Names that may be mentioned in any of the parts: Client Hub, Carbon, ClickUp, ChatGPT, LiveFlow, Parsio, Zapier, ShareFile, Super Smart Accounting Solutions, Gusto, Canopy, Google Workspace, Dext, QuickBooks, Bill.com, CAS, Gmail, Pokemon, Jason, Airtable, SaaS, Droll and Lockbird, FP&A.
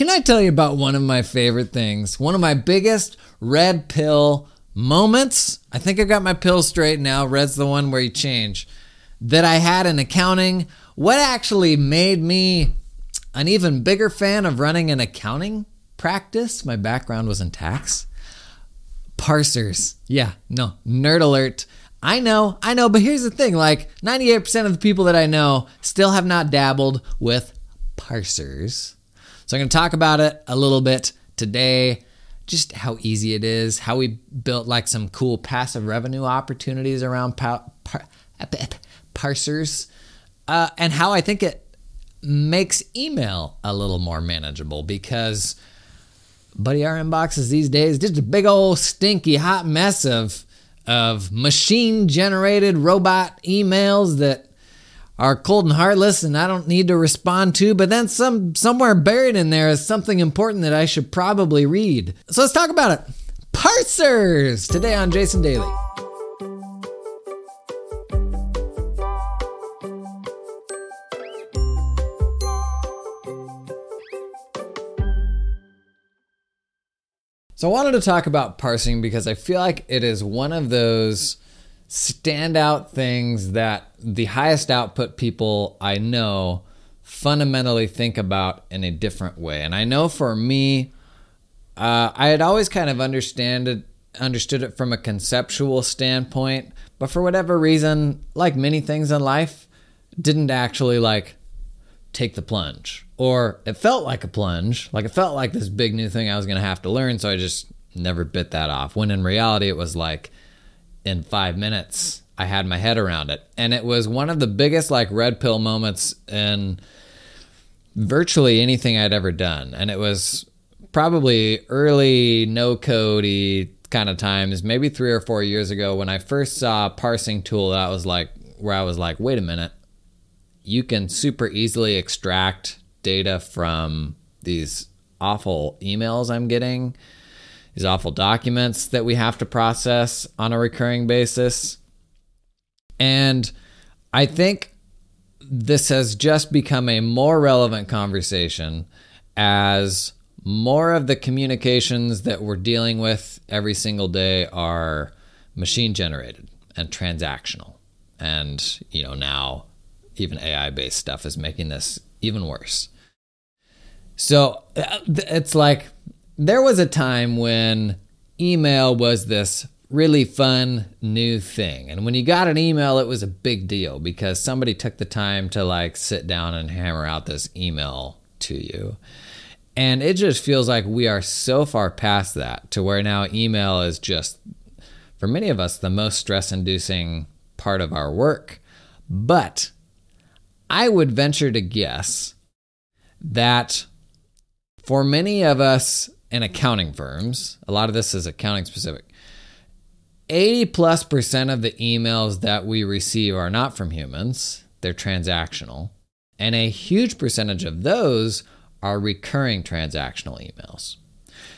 Can I tell you about one of my favorite things? One of my biggest red pill moments. I think I've got my pill straight now. Red's the one where you change. That I had in accounting. What actually made me an even bigger fan of running an accounting practice? My background was in tax. Parsers. Yeah, no, nerd alert. I know, but here's the thing. Like 98% of the people that I know still have not dabbled with parsers. So I'm going to talk about it a little bit today, just how easy it is, how we built like some cool passive revenue opportunities around parsers, and how I think it makes email a little more manageable because, buddy, our inboxes these days, just a big old stinky hot mess of machine-generated robot emails that are cold and heartless and I don't need to respond to, but then somewhere buried in there is something important that I should probably read. So let's talk about it. Parsers, today on Jason Daily. So I wanted to talk about parsing because I feel like it is one of those standout things that the highest output people I know fundamentally think about in a different way. And I know for me, I had always kind of understood it from a conceptual standpoint, but for whatever reason, like many things in life, didn't actually like take the plunge. Or it felt like a plunge, like it felt like this big new thing I was gonna have to learn, so I just never bit that off. When in reality, it was like, in 5 minutes, I had my head around it. And it was one of the biggest like red pill moments in virtually anything I'd ever done. And it was probably early no-code-y kind of times, maybe 3 or 4 years ago when I first saw a parsing tool that was like, where I was like, wait a minute, you can super easily extract data from these awful emails I'm getting, these awful documents that we have to process on a recurring basis. And I think this has just become a more relevant conversation as more of the communications that we're dealing with every single day are machine generated and transactional. And, you know, now even AI-based stuff is making this even worse. So it's like, there was a time when email was this really fun new thing. And when you got an email, it was a big deal because somebody took the time to like sit down and hammer out this email to you. And it just feels like we are so far past that to where now email is just, for many of us, the most stress-inducing part of our work. But I would venture to guess that for many of us, in accounting firms, a lot of this is accounting specific, 80+% of the emails that we receive are not from humans, they're transactional. And a huge percentage of those are recurring transactional emails.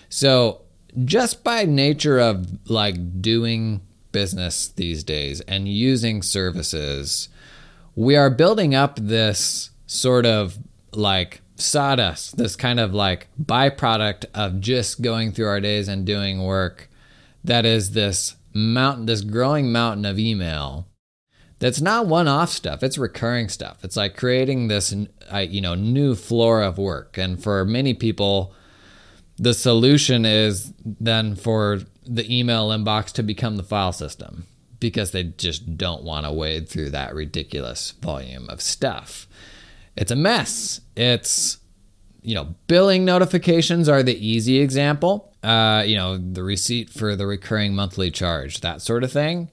So just by nature of like doing business these days and using services, we are building up this sort of like sawdust, this kind of like byproduct of just going through our days and doing work that is this mountain, this growing mountain of email that's not one-off stuff, it's recurring stuff. It's like creating this, you know, new floor of work. And for many people, the solution is then for the email inbox to become the file system because they just don't want to wade through that ridiculous volume of stuff. It's a mess. It's, you know, billing notifications are the easy example. You know, the receipt for the recurring monthly charge, that sort of thing.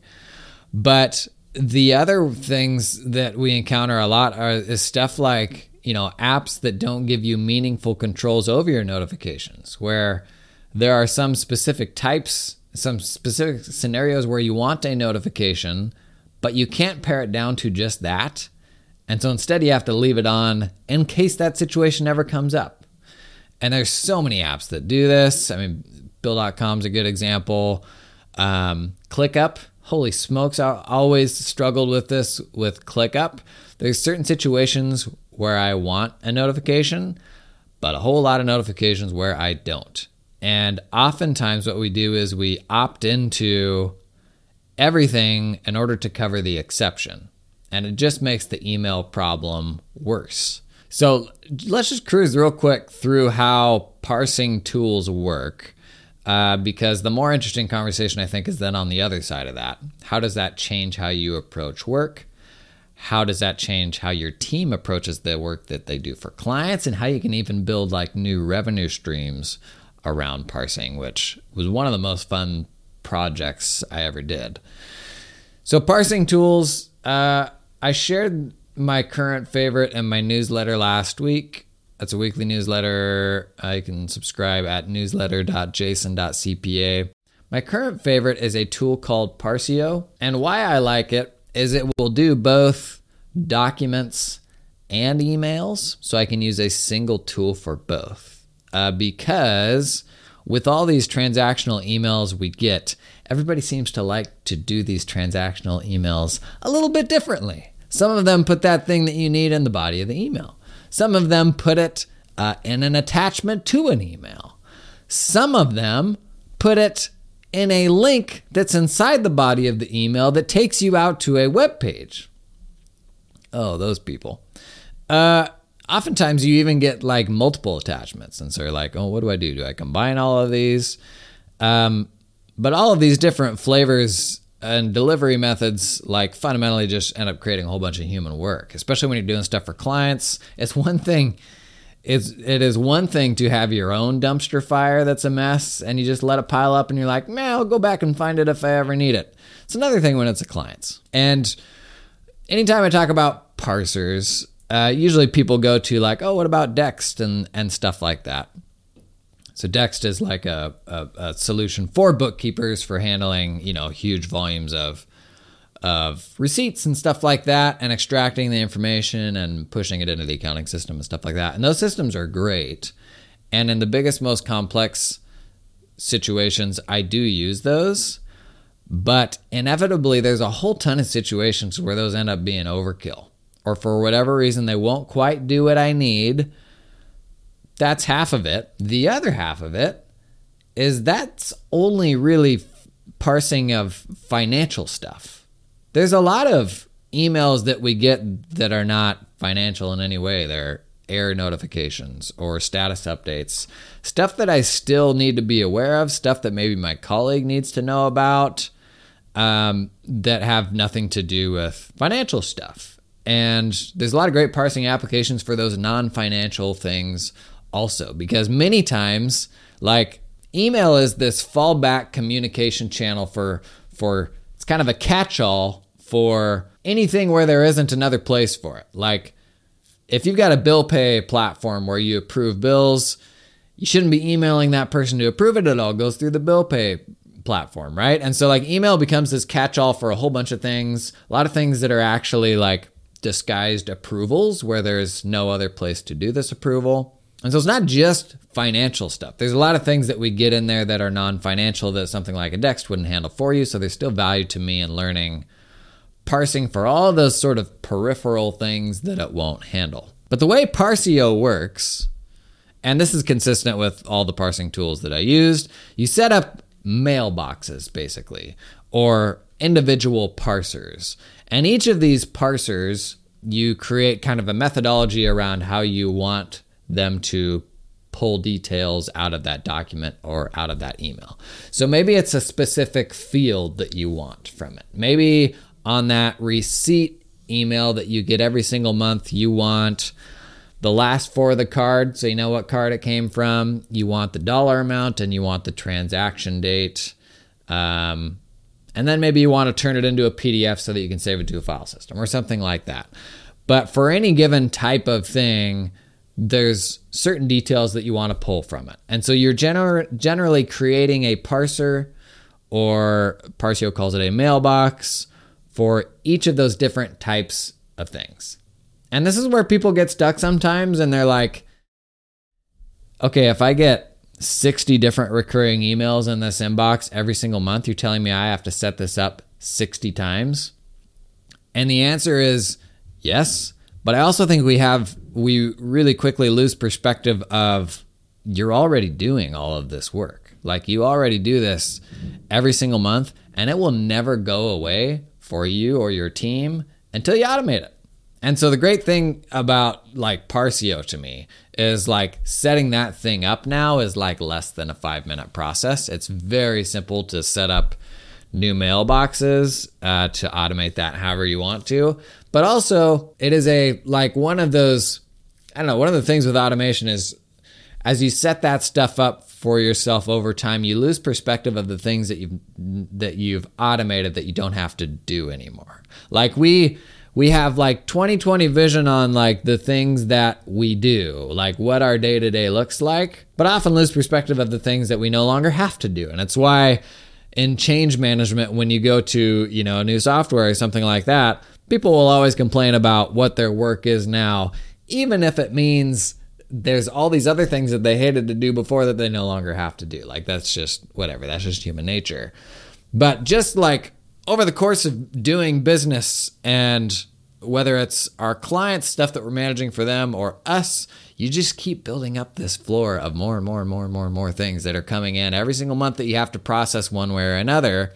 But the other things that we encounter a lot is stuff like, you know, apps that don't give you meaningful controls over your notifications, where there are some specific types, some specific scenarios where you want a notification, but you can't pare it down to just that. And so instead you have to leave it on in case that situation ever comes up. And there's so many apps that do this. I mean, Bill.com is a good example. ClickUp, holy smokes, I always struggled with this with ClickUp. There's certain situations where I want a notification, but a whole lot of notifications where I don't. And oftentimes what we do is we opt into everything in order to cover the exception. And it just makes the email problem worse. So let's just cruise real quick through how parsing tools work, because the more interesting conversation I think is then on the other side of that. How does that change how you approach work? How does that change how your team approaches the work that they do for clients, and how you can even build like new revenue streams around parsing, which was one of the most fun projects I ever did. So parsing tools, I shared my current favorite in my newsletter last week. That's a weekly newsletter. You can subscribe at newsletter.jason.cpa. My current favorite is a tool called Parsio. And why I like it is it will do both documents and emails. So I can use a single tool for both. Because with all these transactional emails we get, everybody seems to like to do these transactional emails a little bit differently. Some of them put that thing that you need in the body of the email. Some of them put it in an attachment to an email. Some of them put it in a link that's inside the body of the email that takes you out to a web page. Oh, those people. Oftentimes you even get like multiple attachments. And so you're like, oh, what do I do? Do I combine all of these? But all of these different flavors and delivery methods like fundamentally just end up creating a whole bunch of human work, especially when you're doing stuff for clients. It is one thing to have your own dumpster fire that's a mess and you just let it pile up and you're like, man, I'll go back and find it if I ever need it. It's another thing when it's a client's. And anytime I talk about parsers, usually people go to like, oh, what about Dext and stuff like that. So Dext is like a solution for bookkeepers for handling, you know, huge volumes of receipts and stuff like that, and extracting the information and pushing it into the accounting system and stuff like that. And those systems are great. And in the biggest, most complex situations, I do use those. But inevitably, there's a whole ton of situations where those end up being overkill. Or for whatever reason, they won't quite do what I need. That's half of it. The other half of it is that's only really parsing of financial stuff. There's a lot of emails that we get that are not financial in any way. They're error notifications or status updates, stuff that I still need to be aware of, stuff that maybe my colleague needs to know about, that have nothing to do with financial stuff. And there's a lot of great parsing applications for those non-financial things also, because many times, like, email is this fallback communication channel for it's kind of a catch-all for anything where there isn't another place for it. Like, if you've got a bill pay platform where you approve bills, you shouldn't be emailing that person to approve it. It all goes through the bill pay platform, right? And so, like, email becomes this catch-all for a whole bunch of things, a lot of things that are actually like disguised approvals where there's no other place to do this approval. And so it's not just financial stuff. There's a lot of things that we get in there that are non-financial that something like a Dext wouldn't handle for you. So there's still value to me in learning parsing for all those sort of peripheral things that it won't handle. But the way Parsio works, and this is consistent with all the parsing tools that I used, you set up mailboxes basically, or individual parsers. And each of these parsers, you create kind of a methodology around how you want them to pull details out of that document or out of that email. So maybe it's a specific field that you want from it. Maybe on that receipt email that you get every single month, you want the last four of the card, so you know what card it came from. You want the dollar amount and you want the transaction date. And then maybe you want to turn it into a PDF so that you can save it to a file system or something like that. But for any given type of thing, there's certain details that you want to pull from it. And so you're generally creating a parser, or Parsio calls it a mailbox, for each of those different types of things. And this is where people get stuck sometimes, and they're like, okay, if I get 60 different recurring emails in this inbox every single month, you're telling me I have to set this up 60 times? And the answer is yes, but I also think we have we really quickly lose perspective of you're already doing all of this work. Like, you already do this every single month, and it will never go away for you or your team until you automate it. And so the great thing about like Parsio to me is like setting that thing up now is like less than a 5-minute process. It's very simple to set up new mailboxes, to automate that however you want to. But also it is a, like one of those, I don't know, one of the things with automation is as you set that stuff up for yourself over time, you lose perspective of the things that you've automated that you don't have to do anymore. Like we have like 20/20 vision on like the things that we do, like what our day-to-day looks like, but often lose perspective of the things that we no longer have to do. And it's why in change management, when you go to, you know, new software or something like that, people will always complain about what their work is now, even if it means there's all these other things that they hated to do before that they no longer have to do. Like, that's just whatever. That's just human nature. But just like over the course of doing business, and whether it's our clients, stuff that we're managing for them, or us, you just keep building up this floor of more and more and more and more and more things that are coming in every single month that you have to process one way or another.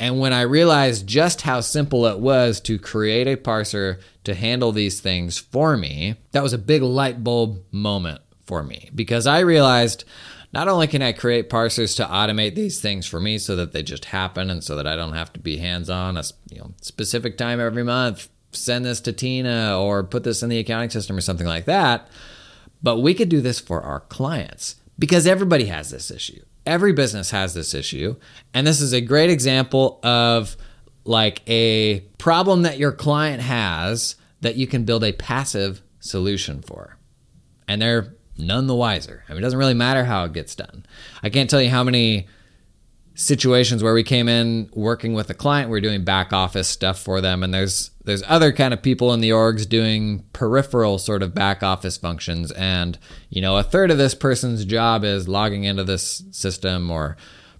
And when I realized just how simple it was to create a parser to handle these things for me, that was a big light bulb moment for me, because I realized not only can I create parsers to automate these things for me so that they just happen and so that I don't have to be hands-on a specific time every month, send this to Tina or put this in the accounting system or something like that, but we could do this for our clients because everybody has this issue. Every business has this issue, and this is a great example of like a problem that your client has that you can build a passive solution for, and they're none the wiser. I mean, it doesn't really matter how it gets done. I can't tell you how many situations where we came in working with a client, we're doing back office stuff for them, and there's other kind of people in the orgs doing peripheral sort of back office functions, and you know, a third of this person's job is logging into this system or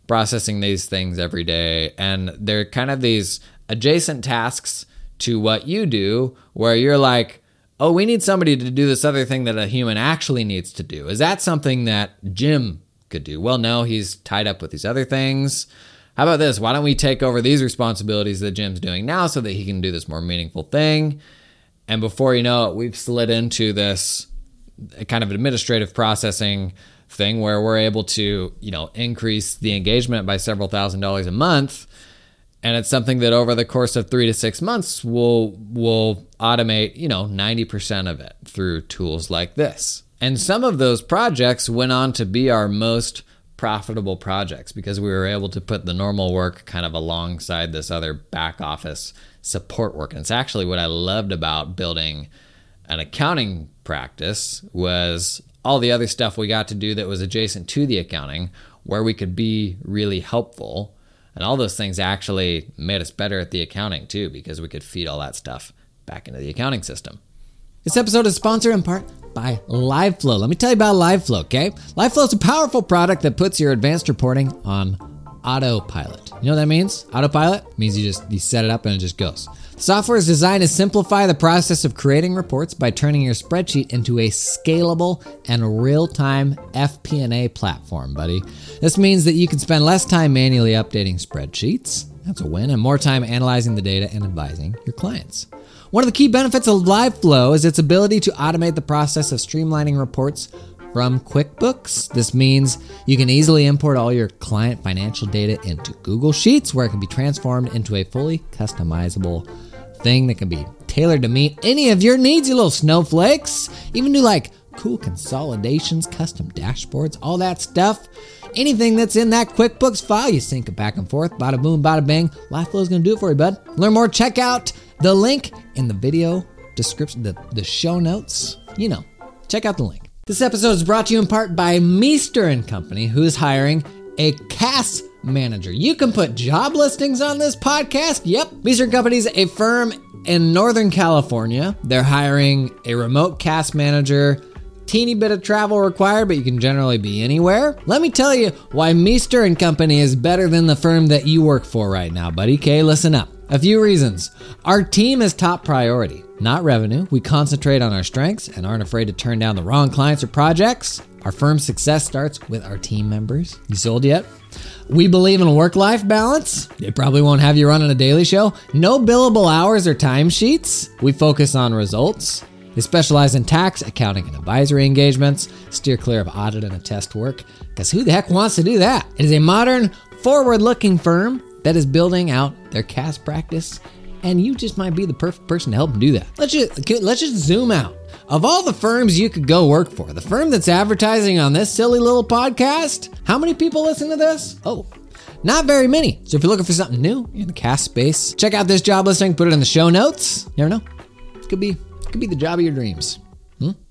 processing these things every day, and they're kind of these adjacent tasks to what you do where you're like, oh, we need somebody to do this other thing that a human actually needs to do. Is that something that Jim could do? Well, no, he's tied up with these other things. How about this? Why don't we take over these responsibilities that Jim's doing now so that he can do this more meaningful thing? And before you know it, we've slid into this kind of administrative processing thing where we're able to, you know, increase the engagement by several $1,000s a month. And it's something that over the course of 3 to 6 months, we'll automate, you know, 90% of it through tools like this. And some of those projects went on to be our most profitable projects because we were able to put the normal work kind of alongside this other back office support work. And it's actually what I loved about building an accounting practice was all the other stuff we got to do that was adjacent to the accounting where we could be really helpful. And all those things actually made us better at the accounting too because we could feed all that stuff back into the accounting system. This episode is sponsored in part by LiveFlow. Let me tell you about LiveFlow, okay? LiveFlow is a powerful product that puts your advanced reporting on autopilot. You know what that means? Autopilot means you set it up and it just goes. The software is designed to simplify the process of creating reports by turning your spreadsheet into a scalable and real-time FP&A platform, buddy. This means that you can spend less time manually updating spreadsheets, that's a win, and more time analyzing the data and advising your clients. One of the key benefits of LiveFlow is its ability to automate the process of streamlining reports from QuickBooks. This means you can easily import all your client financial data into Google Sheets, where it can be transformed into a fully customizable thing that can be tailored to meet any of your needs, you little snowflakes. Even do like cool consolidations, custom dashboards, all that stuff. Anything that's in that QuickBooks file, you sync it back and forth, bada boom, bada bang. LiveFlow is going to do it for you, bud. Learn more, check out the link in the video description, the show notes, you know, check out the link. This episode is brought to you in part by Meester & Company, who is hiring a CAS manager. You can put job listings on this podcast. Yep. Meester & Company is a firm in Northern California. They're hiring a remote CAS manager. Teeny bit of travel required, but you can generally be anywhere. Let me tell you why Meester & Company is better than the firm that you work for right now, buddy. Okay, listen up. A few reasons. Our team is top priority, not revenue. We concentrate on our strengths and aren't afraid to turn down the wrong clients or projects. Our firm's success starts with our team members. You sold yet? We believe in work-life balance. It probably won't have you running a daily show. No billable hours or timesheets. We focus on results. They specialize in tax, accounting, and advisory engagements. Steer clear of audit and attest work, because who the heck wants to do that? It is a modern, forward-looking firm that is building out their CAS practice, and you just might be the perfect person to help them do that. Let's just zoom out. Of all the firms you could go work for, the firm that's advertising on this silly little podcast, how many people listen to this? Oh, not very many. So if you're looking for something new in the CAS space, check out this job listing, put it in the show notes. You never know. It could be the job of your dreams.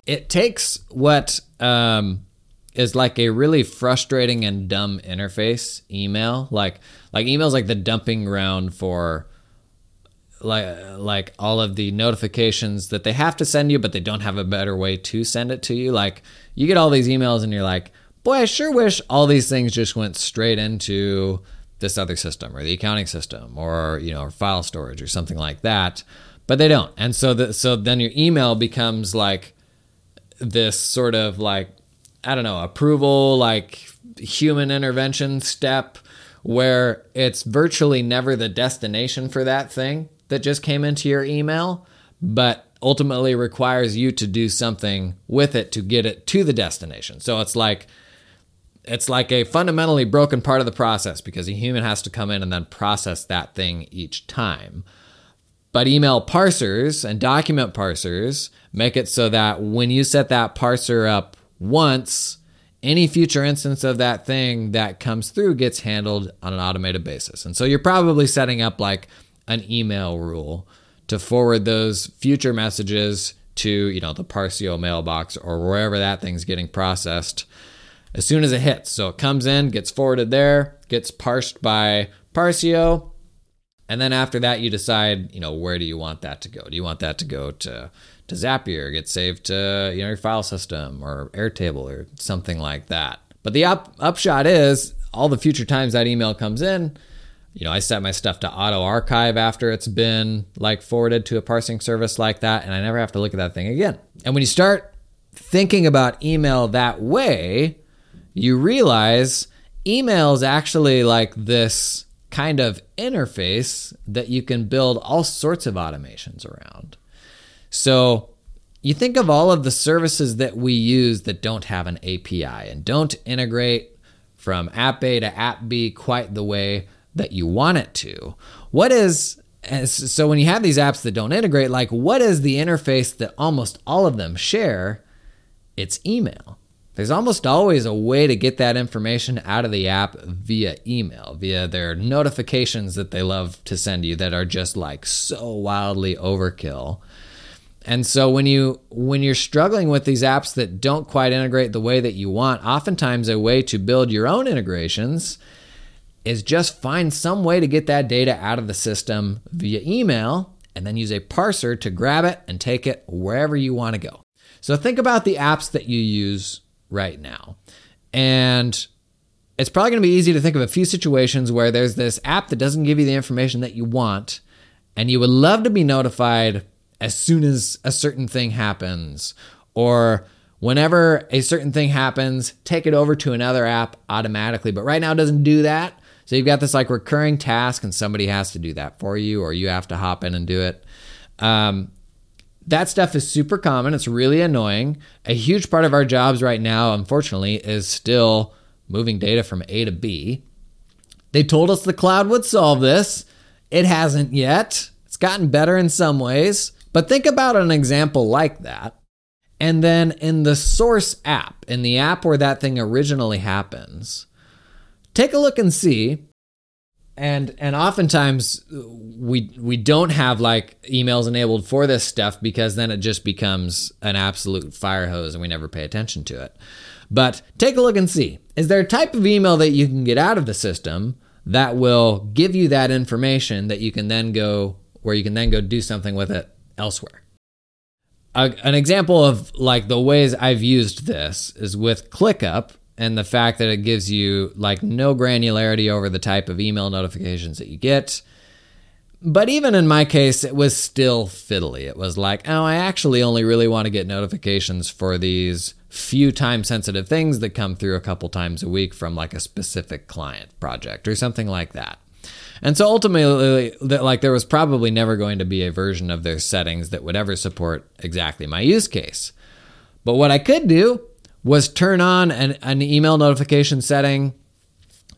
It takes what is like a really frustrating and dumb interface, email. Like email's like the dumping ground for like all of the notifications that they have to send you, but they don't have a better way to send it to you. Like, you get all these emails and you're like, boy, I sure wish all these things just went straight into this other system or the accounting system or, you know, or file storage or something like that, but they don't. And so then your email becomes like this sort of like, I don't know, approval, like human intervention step where it's virtually never the destination for that thing that just came into your email, but ultimately requires you to do something with it to get it to the destination. So it's like a fundamentally broken part of the process because a human has to come in and then process that thing each time. But email parsers and document parsers make it so that when you set that parser up once, any future instance of that thing that comes through gets handled on an automated basis. And so you're probably setting up like an email rule to forward those future messages to, you know, the Parsio mailbox or wherever that thing's getting processed as soon as it hits. So it comes in, gets forwarded there, gets parsed by Parsio. And then after that, you decide, you know, where do you want that to go? Do you want that to go to Zapier, get saved to, you know, your file system or Airtable or something like that? But the upshot is all the future times that email comes in, you know, I set my stuff to auto archive after it's been like forwarded to a parsing service like that, and I never have to look at that thing again. And when you start thinking about email that way, you realize email is actually like this kind of interface that you can build all sorts of automations around. So you think of all of the services that we use that don't have an API and don't integrate from app A to app B quite the way that you want it to. So when you have these apps that don't integrate, like what is the interface that almost all of them share? It's email. There's almost always a way to get that information out of the app via email, via their notifications that they love to send you that are just like so wildly overkill. And so when you're struggling with these apps that don't quite integrate the way that you want, oftentimes a way to build your own integrations is just find some way to get that data out of the system via email and then use a parser to grab it and take it wherever you want to go. So think about the apps that you use right now. And it's probably going to be easy to think of a few situations where there's this app that doesn't give you the information that you want, and you would love to be notified as soon as a certain thing happens, or whenever a certain thing happens, take it over to another app automatically. But right now it doesn't do that. So you've got this like recurring task and somebody has to do that for you, or you have to hop in and do it. That stuff is super common. It's really annoying. A huge part of our jobs right now, unfortunately, is still moving data from A to B. They told us the cloud would solve this. It hasn't yet. It's gotten better in some ways. But think about an example like that. And then in the source app, in the app where that thing originally happens, take a look and see. And oftentimes we don't have like emails enabled for this stuff because then it just becomes an absolute fire hose and we never pay attention to it. But take a look and see. Is there a type of email that you can get out of the system that will give you that information that you can then go where you can then go do something with it elsewhere? An example of like the ways I've used this is with ClickUp and the fact that it gives you like no granularity over the type of email notifications that you get. But even in my case, it was still fiddly. It was like, oh, I actually only really want to get notifications for these few time-sensitive things that come through a couple times a week from like a specific client project or something like that. And so ultimately, like, there was probably never going to be a version of their settings that would ever support exactly my use case. But what I could do was turn on an email notification setting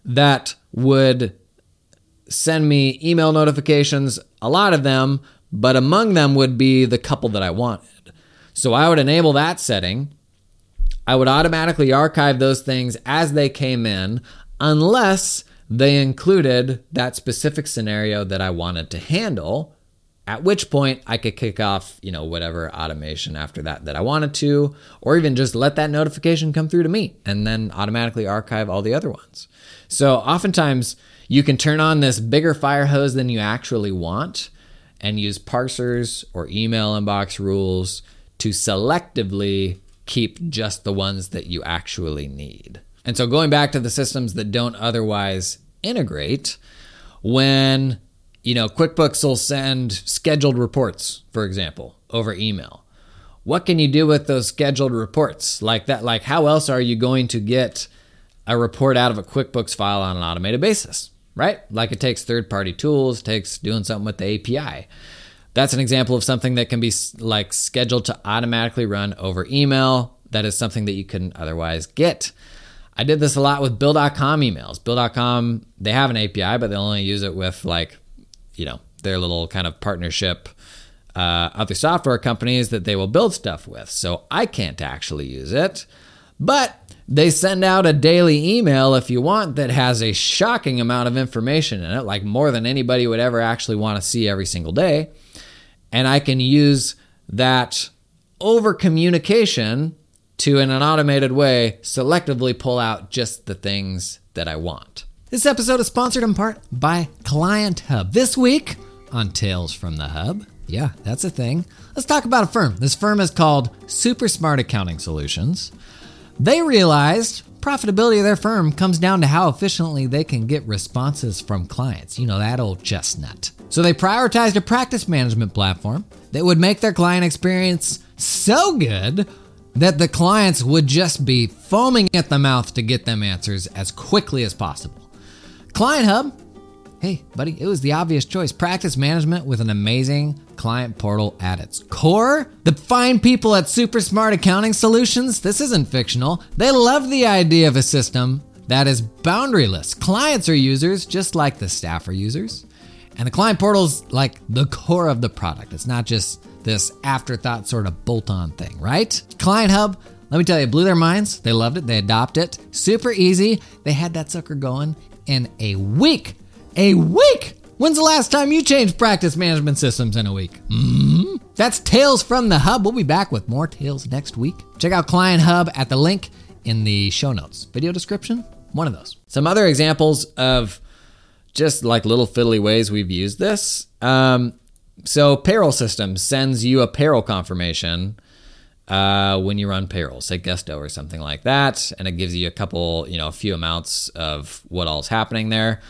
that would send me email notifications, a lot of them, but among them would be the couple that I wanted. So I would enable that setting. I would automatically archive those things as they came in, unless they included that specific scenario that I wanted to handle, at which point I could kick off, whatever automation after that I wanted to, or even just let that notification come through to me and then automatically archive all the other ones. So oftentimes you can turn on this bigger fire hose than you actually want and use parsers or email inbox rules to selectively keep just the ones that you actually need. And so going back to the systems that don't otherwise integrate, when QuickBooks will send scheduled reports, for example, over email. What can you do with those scheduled reports like that? Like, how else are you going to get a report out of a QuickBooks file on an automated basis, right? Like, it takes third-party tools, takes doing something with the API. That's an example of something that can be like scheduled to automatically run over email. That is something that you couldn't otherwise get. I did this a lot with Bill.com emails. Bill.com, they have an API, but they only use it with their little kind of partnership other software companies that they will build stuff with. So I can't actually use it, but they send out a daily email, if you want, that has a shocking amount of information in it, like more than anybody would ever actually want to see every single day. And I can use that over communication to, in an automated way, selectively pull out just the things that I want. This episode is sponsored in part by Client Hub. This week on Tales from the Hub, yeah, that's a thing, let's talk about a firm. This firm is called Super Smart Accounting Solutions. They realized profitability of their firm comes down to how efficiently they can get responses from clients. That old chestnut. So they prioritized a practice management platform that would make their client experience so good that the clients would just be foaming at the mouth to get them answers as quickly as possible. Client Hub, hey buddy, it was the obvious choice. Practice management with an amazing client portal at its core. The fine people at Super Smart Accounting Solutions, this isn't fictional, they love the idea of a system that is boundaryless. Clients are users just like the staff are users. And the client portal's like the core of the product. It's not just this afterthought sort of bolt-on thing, right? Client Hub, let me tell you, blew their minds. They loved it. They adopted it. Super easy. They had that sucker going in a week. A week! When's the last time you changed practice management systems in a week? That's Tales from the Hub. We'll be back with more tales next week. Check out Client Hub at the link in the show notes. Video description, one of those. Some other examples of just like little fiddly ways we've used this. So payroll system sends you a payroll confirmation when you run payroll, say Gusto or something like that. And it gives you a few amounts of what all's happening there.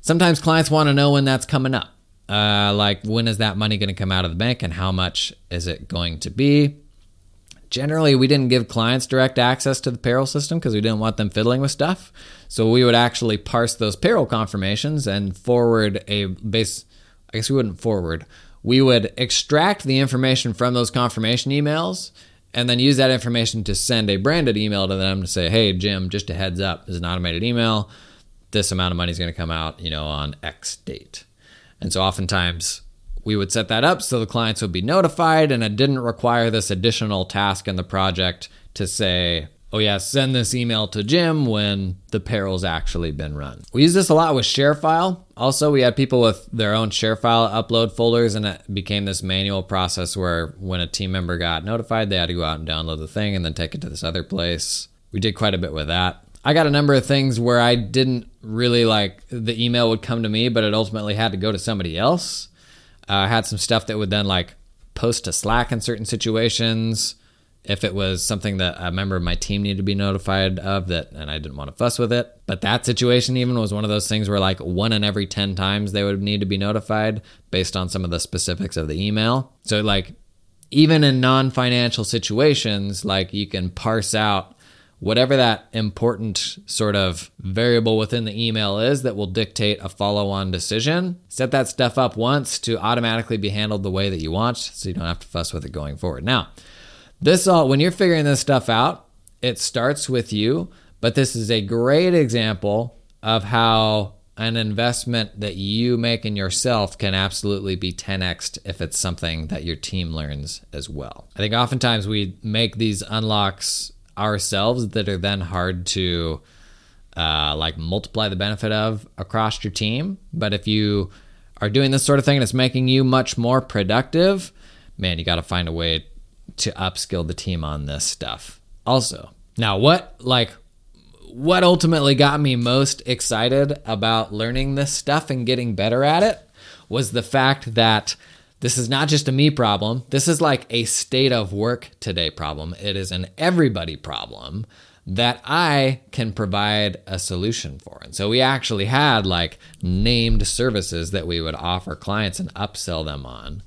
Sometimes clients want to know when that's coming up. Like, when is that money going to come out of the bank and how much is it going to be? Generally, we didn't give clients direct access to the payroll system because we didn't want them fiddling with stuff. So we would actually parse those payroll confirmations and forward a base. I guess we wouldn't forward. We would extract the information from those confirmation emails and then use that information to send a branded email to them to say, hey, Jim, just a heads up, this is an automated email. This amount of money is going to come out, on X date. And so oftentimes we would set that up so the clients would be notified and it didn't require this additional task in the project to say, oh yeah, send this email to Jim when the payroll's actually been run. We use this a lot with ShareFile. Also, we had people with their own ShareFile upload folders, and it became this manual process where when a team member got notified, they had to go out and download the thing and then take it to this other place. We did quite a bit with that. I got a number of things where I didn't really like the email would come to me, but it ultimately had to go to somebody else. I had some stuff that would then post to Slack in certain situations. if it was something that a member of my team needed to be notified of that, and I didn't want to fuss with it. But that situation even was one of those things where like 1 in every 10 times they would need to be notified based on some of the specifics of the email. So like even in non-financial situations, like you can parse out whatever that important sort of variable within the email is that will dictate a follow-on decision. Set that stuff up once to automatically be handled the way that you want, so you don't have to fuss with it going forward. Now, this all, when you're figuring this stuff out, it starts with you, but this is a great example of how an investment that you make in yourself can absolutely be 10x'd if it's something that your team learns as well. I think oftentimes we make these unlocks ourselves that are then hard to like multiply the benefit of across your team. But if you are doing this sort of thing and it's making you much more productive, man, you got to find a way to upskill the team on this stuff. Also, now what ultimately got me most excited about learning this stuff and getting better at it was the fact that this is not just a me problem. This is like a state of work today problem. It is an everybody problem that I can provide a solution for. And so we actually had like named services that we would offer clients and upsell them on.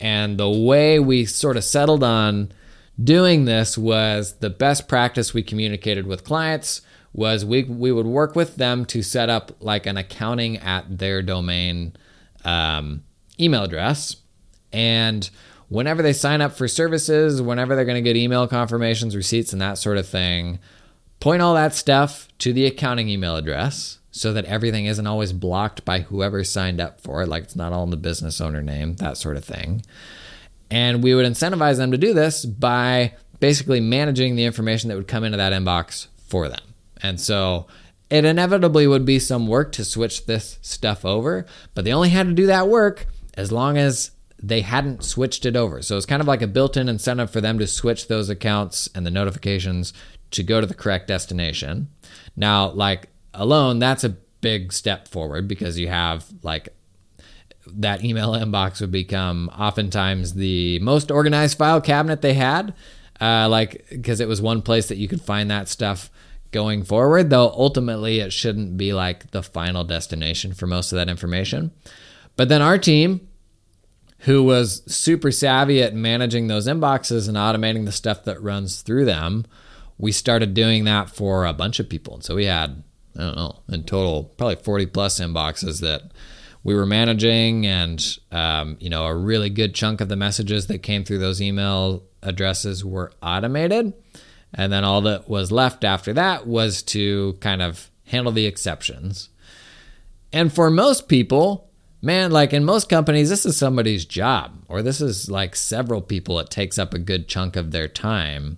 And the way we sort of settled on doing this was the best practice we communicated with clients was we would work with them to set up like an accounting at their domain email address. And whenever they sign up for services, whenever they're going to get email confirmations, receipts, and that sort of thing, point all that stuff to the accounting email address so that everything isn't always blocked by whoever signed up for it. Like it's not all in the business owner name, that sort of thing. And we would incentivize them to do this by basically managing the information that would come into that inbox for them. And so it inevitably would be some work to switch this stuff over, but they only had to do that work as long as they hadn't switched it over. So it's kind of like a built-in incentive for them to switch those accounts and the notifications to go to the correct destination. Now, like alone, that's a big step forward because you have like that email inbox would become oftentimes the most organized file cabinet they had, like because it was one place that you could find that stuff going forward, though ultimately it shouldn't be like the final destination for most of that information. But then our team, who was super savvy at managing those inboxes and automating the stuff that runs through them, we started doing that for a bunch of people. And so we had, I don't know, in total, probably 40 plus inboxes that we were managing. And, a really good chunk of the messages that came through those email addresses were automated. And then all that was left after that was to kind of handle the exceptions. And for most people, man, like in most companies, this is somebody's job, or this is like several people. It takes up a good chunk of their time.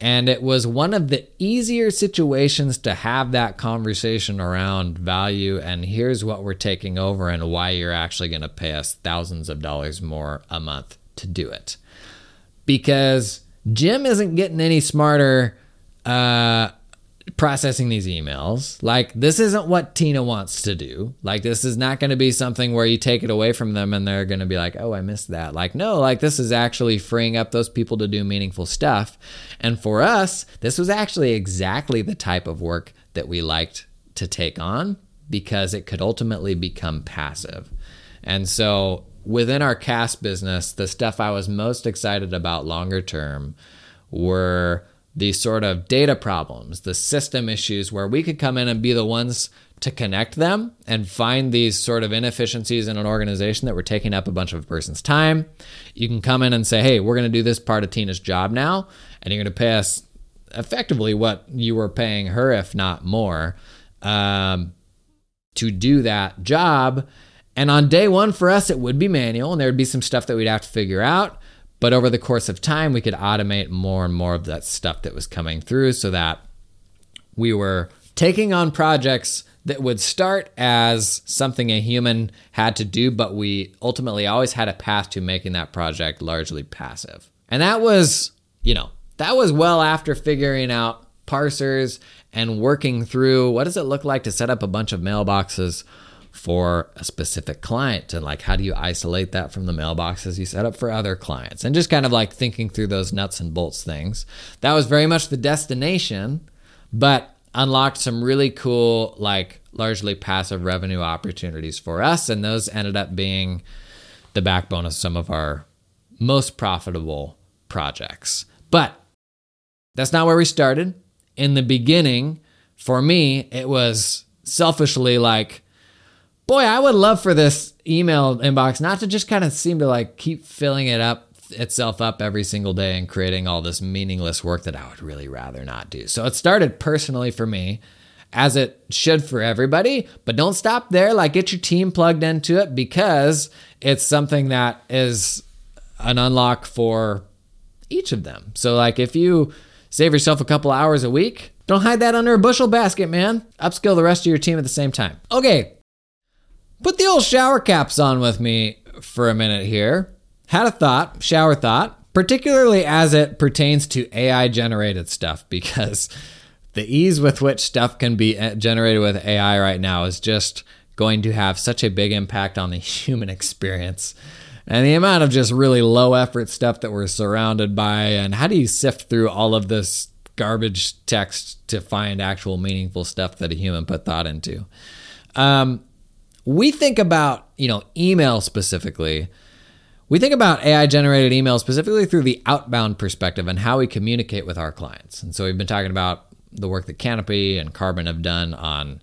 And it was one of the easier situations to have that conversation around value and here's what we're taking over and why you're actually going to pay us thousands of dollars more a month to do it. Because Jim isn't getting any smarter processing these emails. Like, this isn't what Tina wants to do. Like, this is not going to be something where you take it away from them and they're going to be like, oh, I missed that. Like, no, like this is actually freeing up those people to do meaningful stuff. And for us, this was actually exactly the type of work that we liked to take on because it could ultimately become passive. And so within our SaaS business, the stuff I was most excited about longer term were these sort of data problems, the system issues where we could come in and be the ones to connect them and find these sort of inefficiencies in an organization that were taking up a bunch of a person's time. You can come in and say, hey, we're going to do this part of Tina's job now, and you're going to pay us effectively what you were paying her, if not more, to do that job. And on day one for us, it would be manual and there would be some stuff that we'd have to figure out. But over the course of time, we could automate more and more of that stuff that was coming through so that we were taking on projects that would start as something a human had to do, but we ultimately always had a path to making that project largely passive. And that was, that was well after figuring out parsers and working through what does it look like to set up a bunch of mailboxes for a specific client, and like, how do you isolate that from the mailboxes you set up for other clients, and just kind of like thinking through those nuts and bolts things. That was very much the destination, but unlocked some really cool, like largely passive revenue opportunities for us. And those ended up being the backbone of some of our most profitable projects. But that's not where we started. In the beginning, for me, it was selfishly like, boy, I would love for this email inbox not to just kind of seem to like keep filling itself up every single day and creating all this meaningless work that I would really rather not do. So it started personally for me, as it should for everybody, but don't stop there. Like, get your team plugged into it, because it's something that is an unlock for each of them. So like, if you save yourself a couple hours a week, don't hide that under a bushel basket, man. Upskill the rest of your team at the same time. Okay. Put the old shower caps on with me for a minute here. Had a thought, shower thought, particularly as it pertains to AI-generated stuff, because the ease with which stuff can be generated with AI right now is just going to have such a big impact on the human experience. And the amount of just really low-effort stuff that we're surrounded by, and how do you sift through all of this garbage text to find actual meaningful stuff that a human put thought into? We think about, email specifically. We think about AI-generated email specifically through the outbound perspective and how we communicate with our clients. And so we've been talking about the work that Canopy and Carbon have done on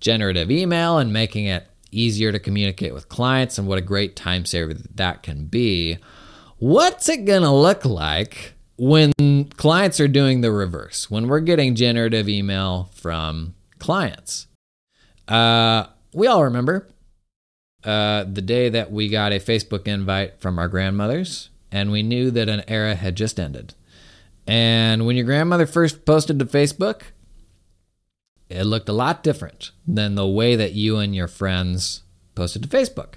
generative email and making it easier to communicate with clients, and what a great time saver that can be. What's it going to look like when clients are doing the reverse, when we're getting generative email from clients? We all remember the day that we got a Facebook invite from our grandmothers, and we knew that an era had just ended. And when your grandmother first posted to Facebook, it looked a lot different than the way that you and your friends posted to Facebook.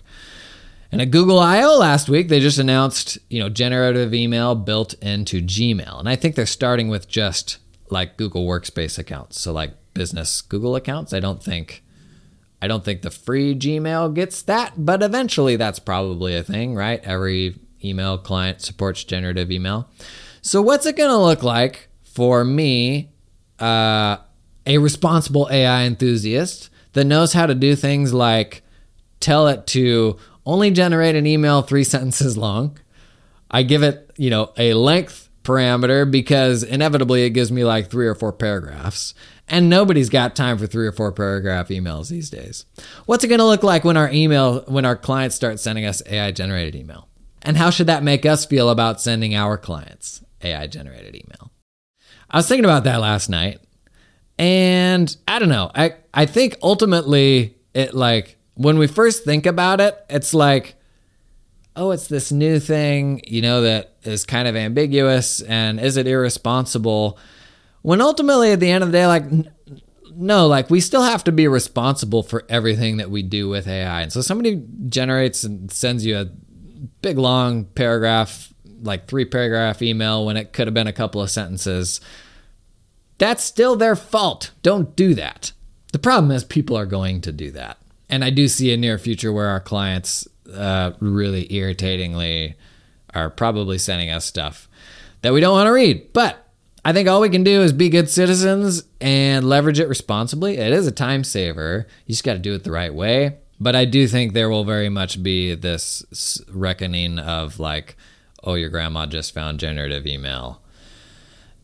And at Google I/O last week, they just announced, generative email built into Gmail. And I think they're starting with just like Google Workspace accounts, so like business Google accounts. I don't think the free Gmail gets that, but eventually that's probably a thing, right? Every email client supports generative email. So what's it going to look like for me, a responsible AI enthusiast that knows how to do things like tell it to only generate an email 3 sentences long? I give it, a length parameter, because inevitably it gives me like 3 or 4 paragraphs. And nobody's got time for 3 or 4 paragraph emails these days. What's it going to look like when our clients start sending us AI-generated email? And how should that make us feel about sending our clients AI-generated email? I was thinking about that last night, and I don't know. I think ultimately it, like, when we first think about it, it's like, oh, it's this new thing, that is kind of ambiguous, and is it irresponsible? When ultimately at the end of the day, like, no, like, we still have to be responsible for everything that we do with AI. And so somebody generates and sends you a big long paragraph, like 3-paragraph email when it could have been a couple of sentences. That's still their fault. Don't do that. The problem is people are going to do that. And I do see a near future where our clients really irritatingly are probably sending us stuff that we don't want to read. But I think all we can do is be good citizens and leverage it responsibly. It is a time saver. You just got to do it the right way. But I do think there will very much be this reckoning of like, oh, your grandma just found generative email.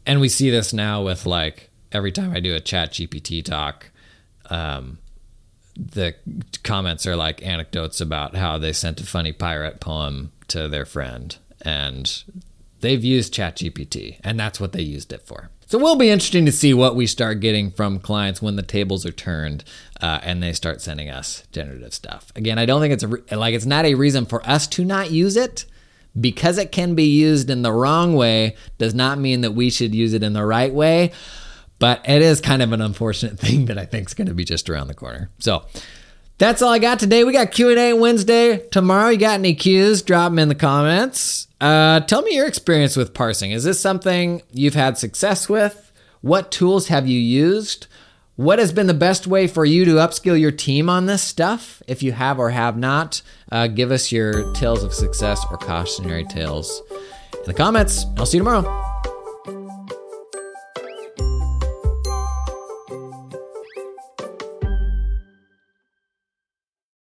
And we see this now with, like, every time I do a ChatGPT talk, the comments are like anecdotes about how they sent a funny pirate poem to their friend, and they've used ChatGPT, and that's what they used it for. So it will be interesting to see what we start getting from clients when the tables are turned and they start sending us generative stuff. Again, I don't think it's not a reason for us to not use it. Because it can be used in the wrong way does not mean that we should use it in the right way. But it is kind of an unfortunate thing that I think is going to be just around the corner. So that's all I got today. We got Q&A Wednesday. Tomorrow, you got any Q's? Drop them in the comments. Tell me your experience with parsing. Is this something you've had success with? What tools have you used? What has been the best way for you to upskill your team on this stuff? If you have or have not, give us your tales of success or cautionary tales in the comments. I'll see you tomorrow.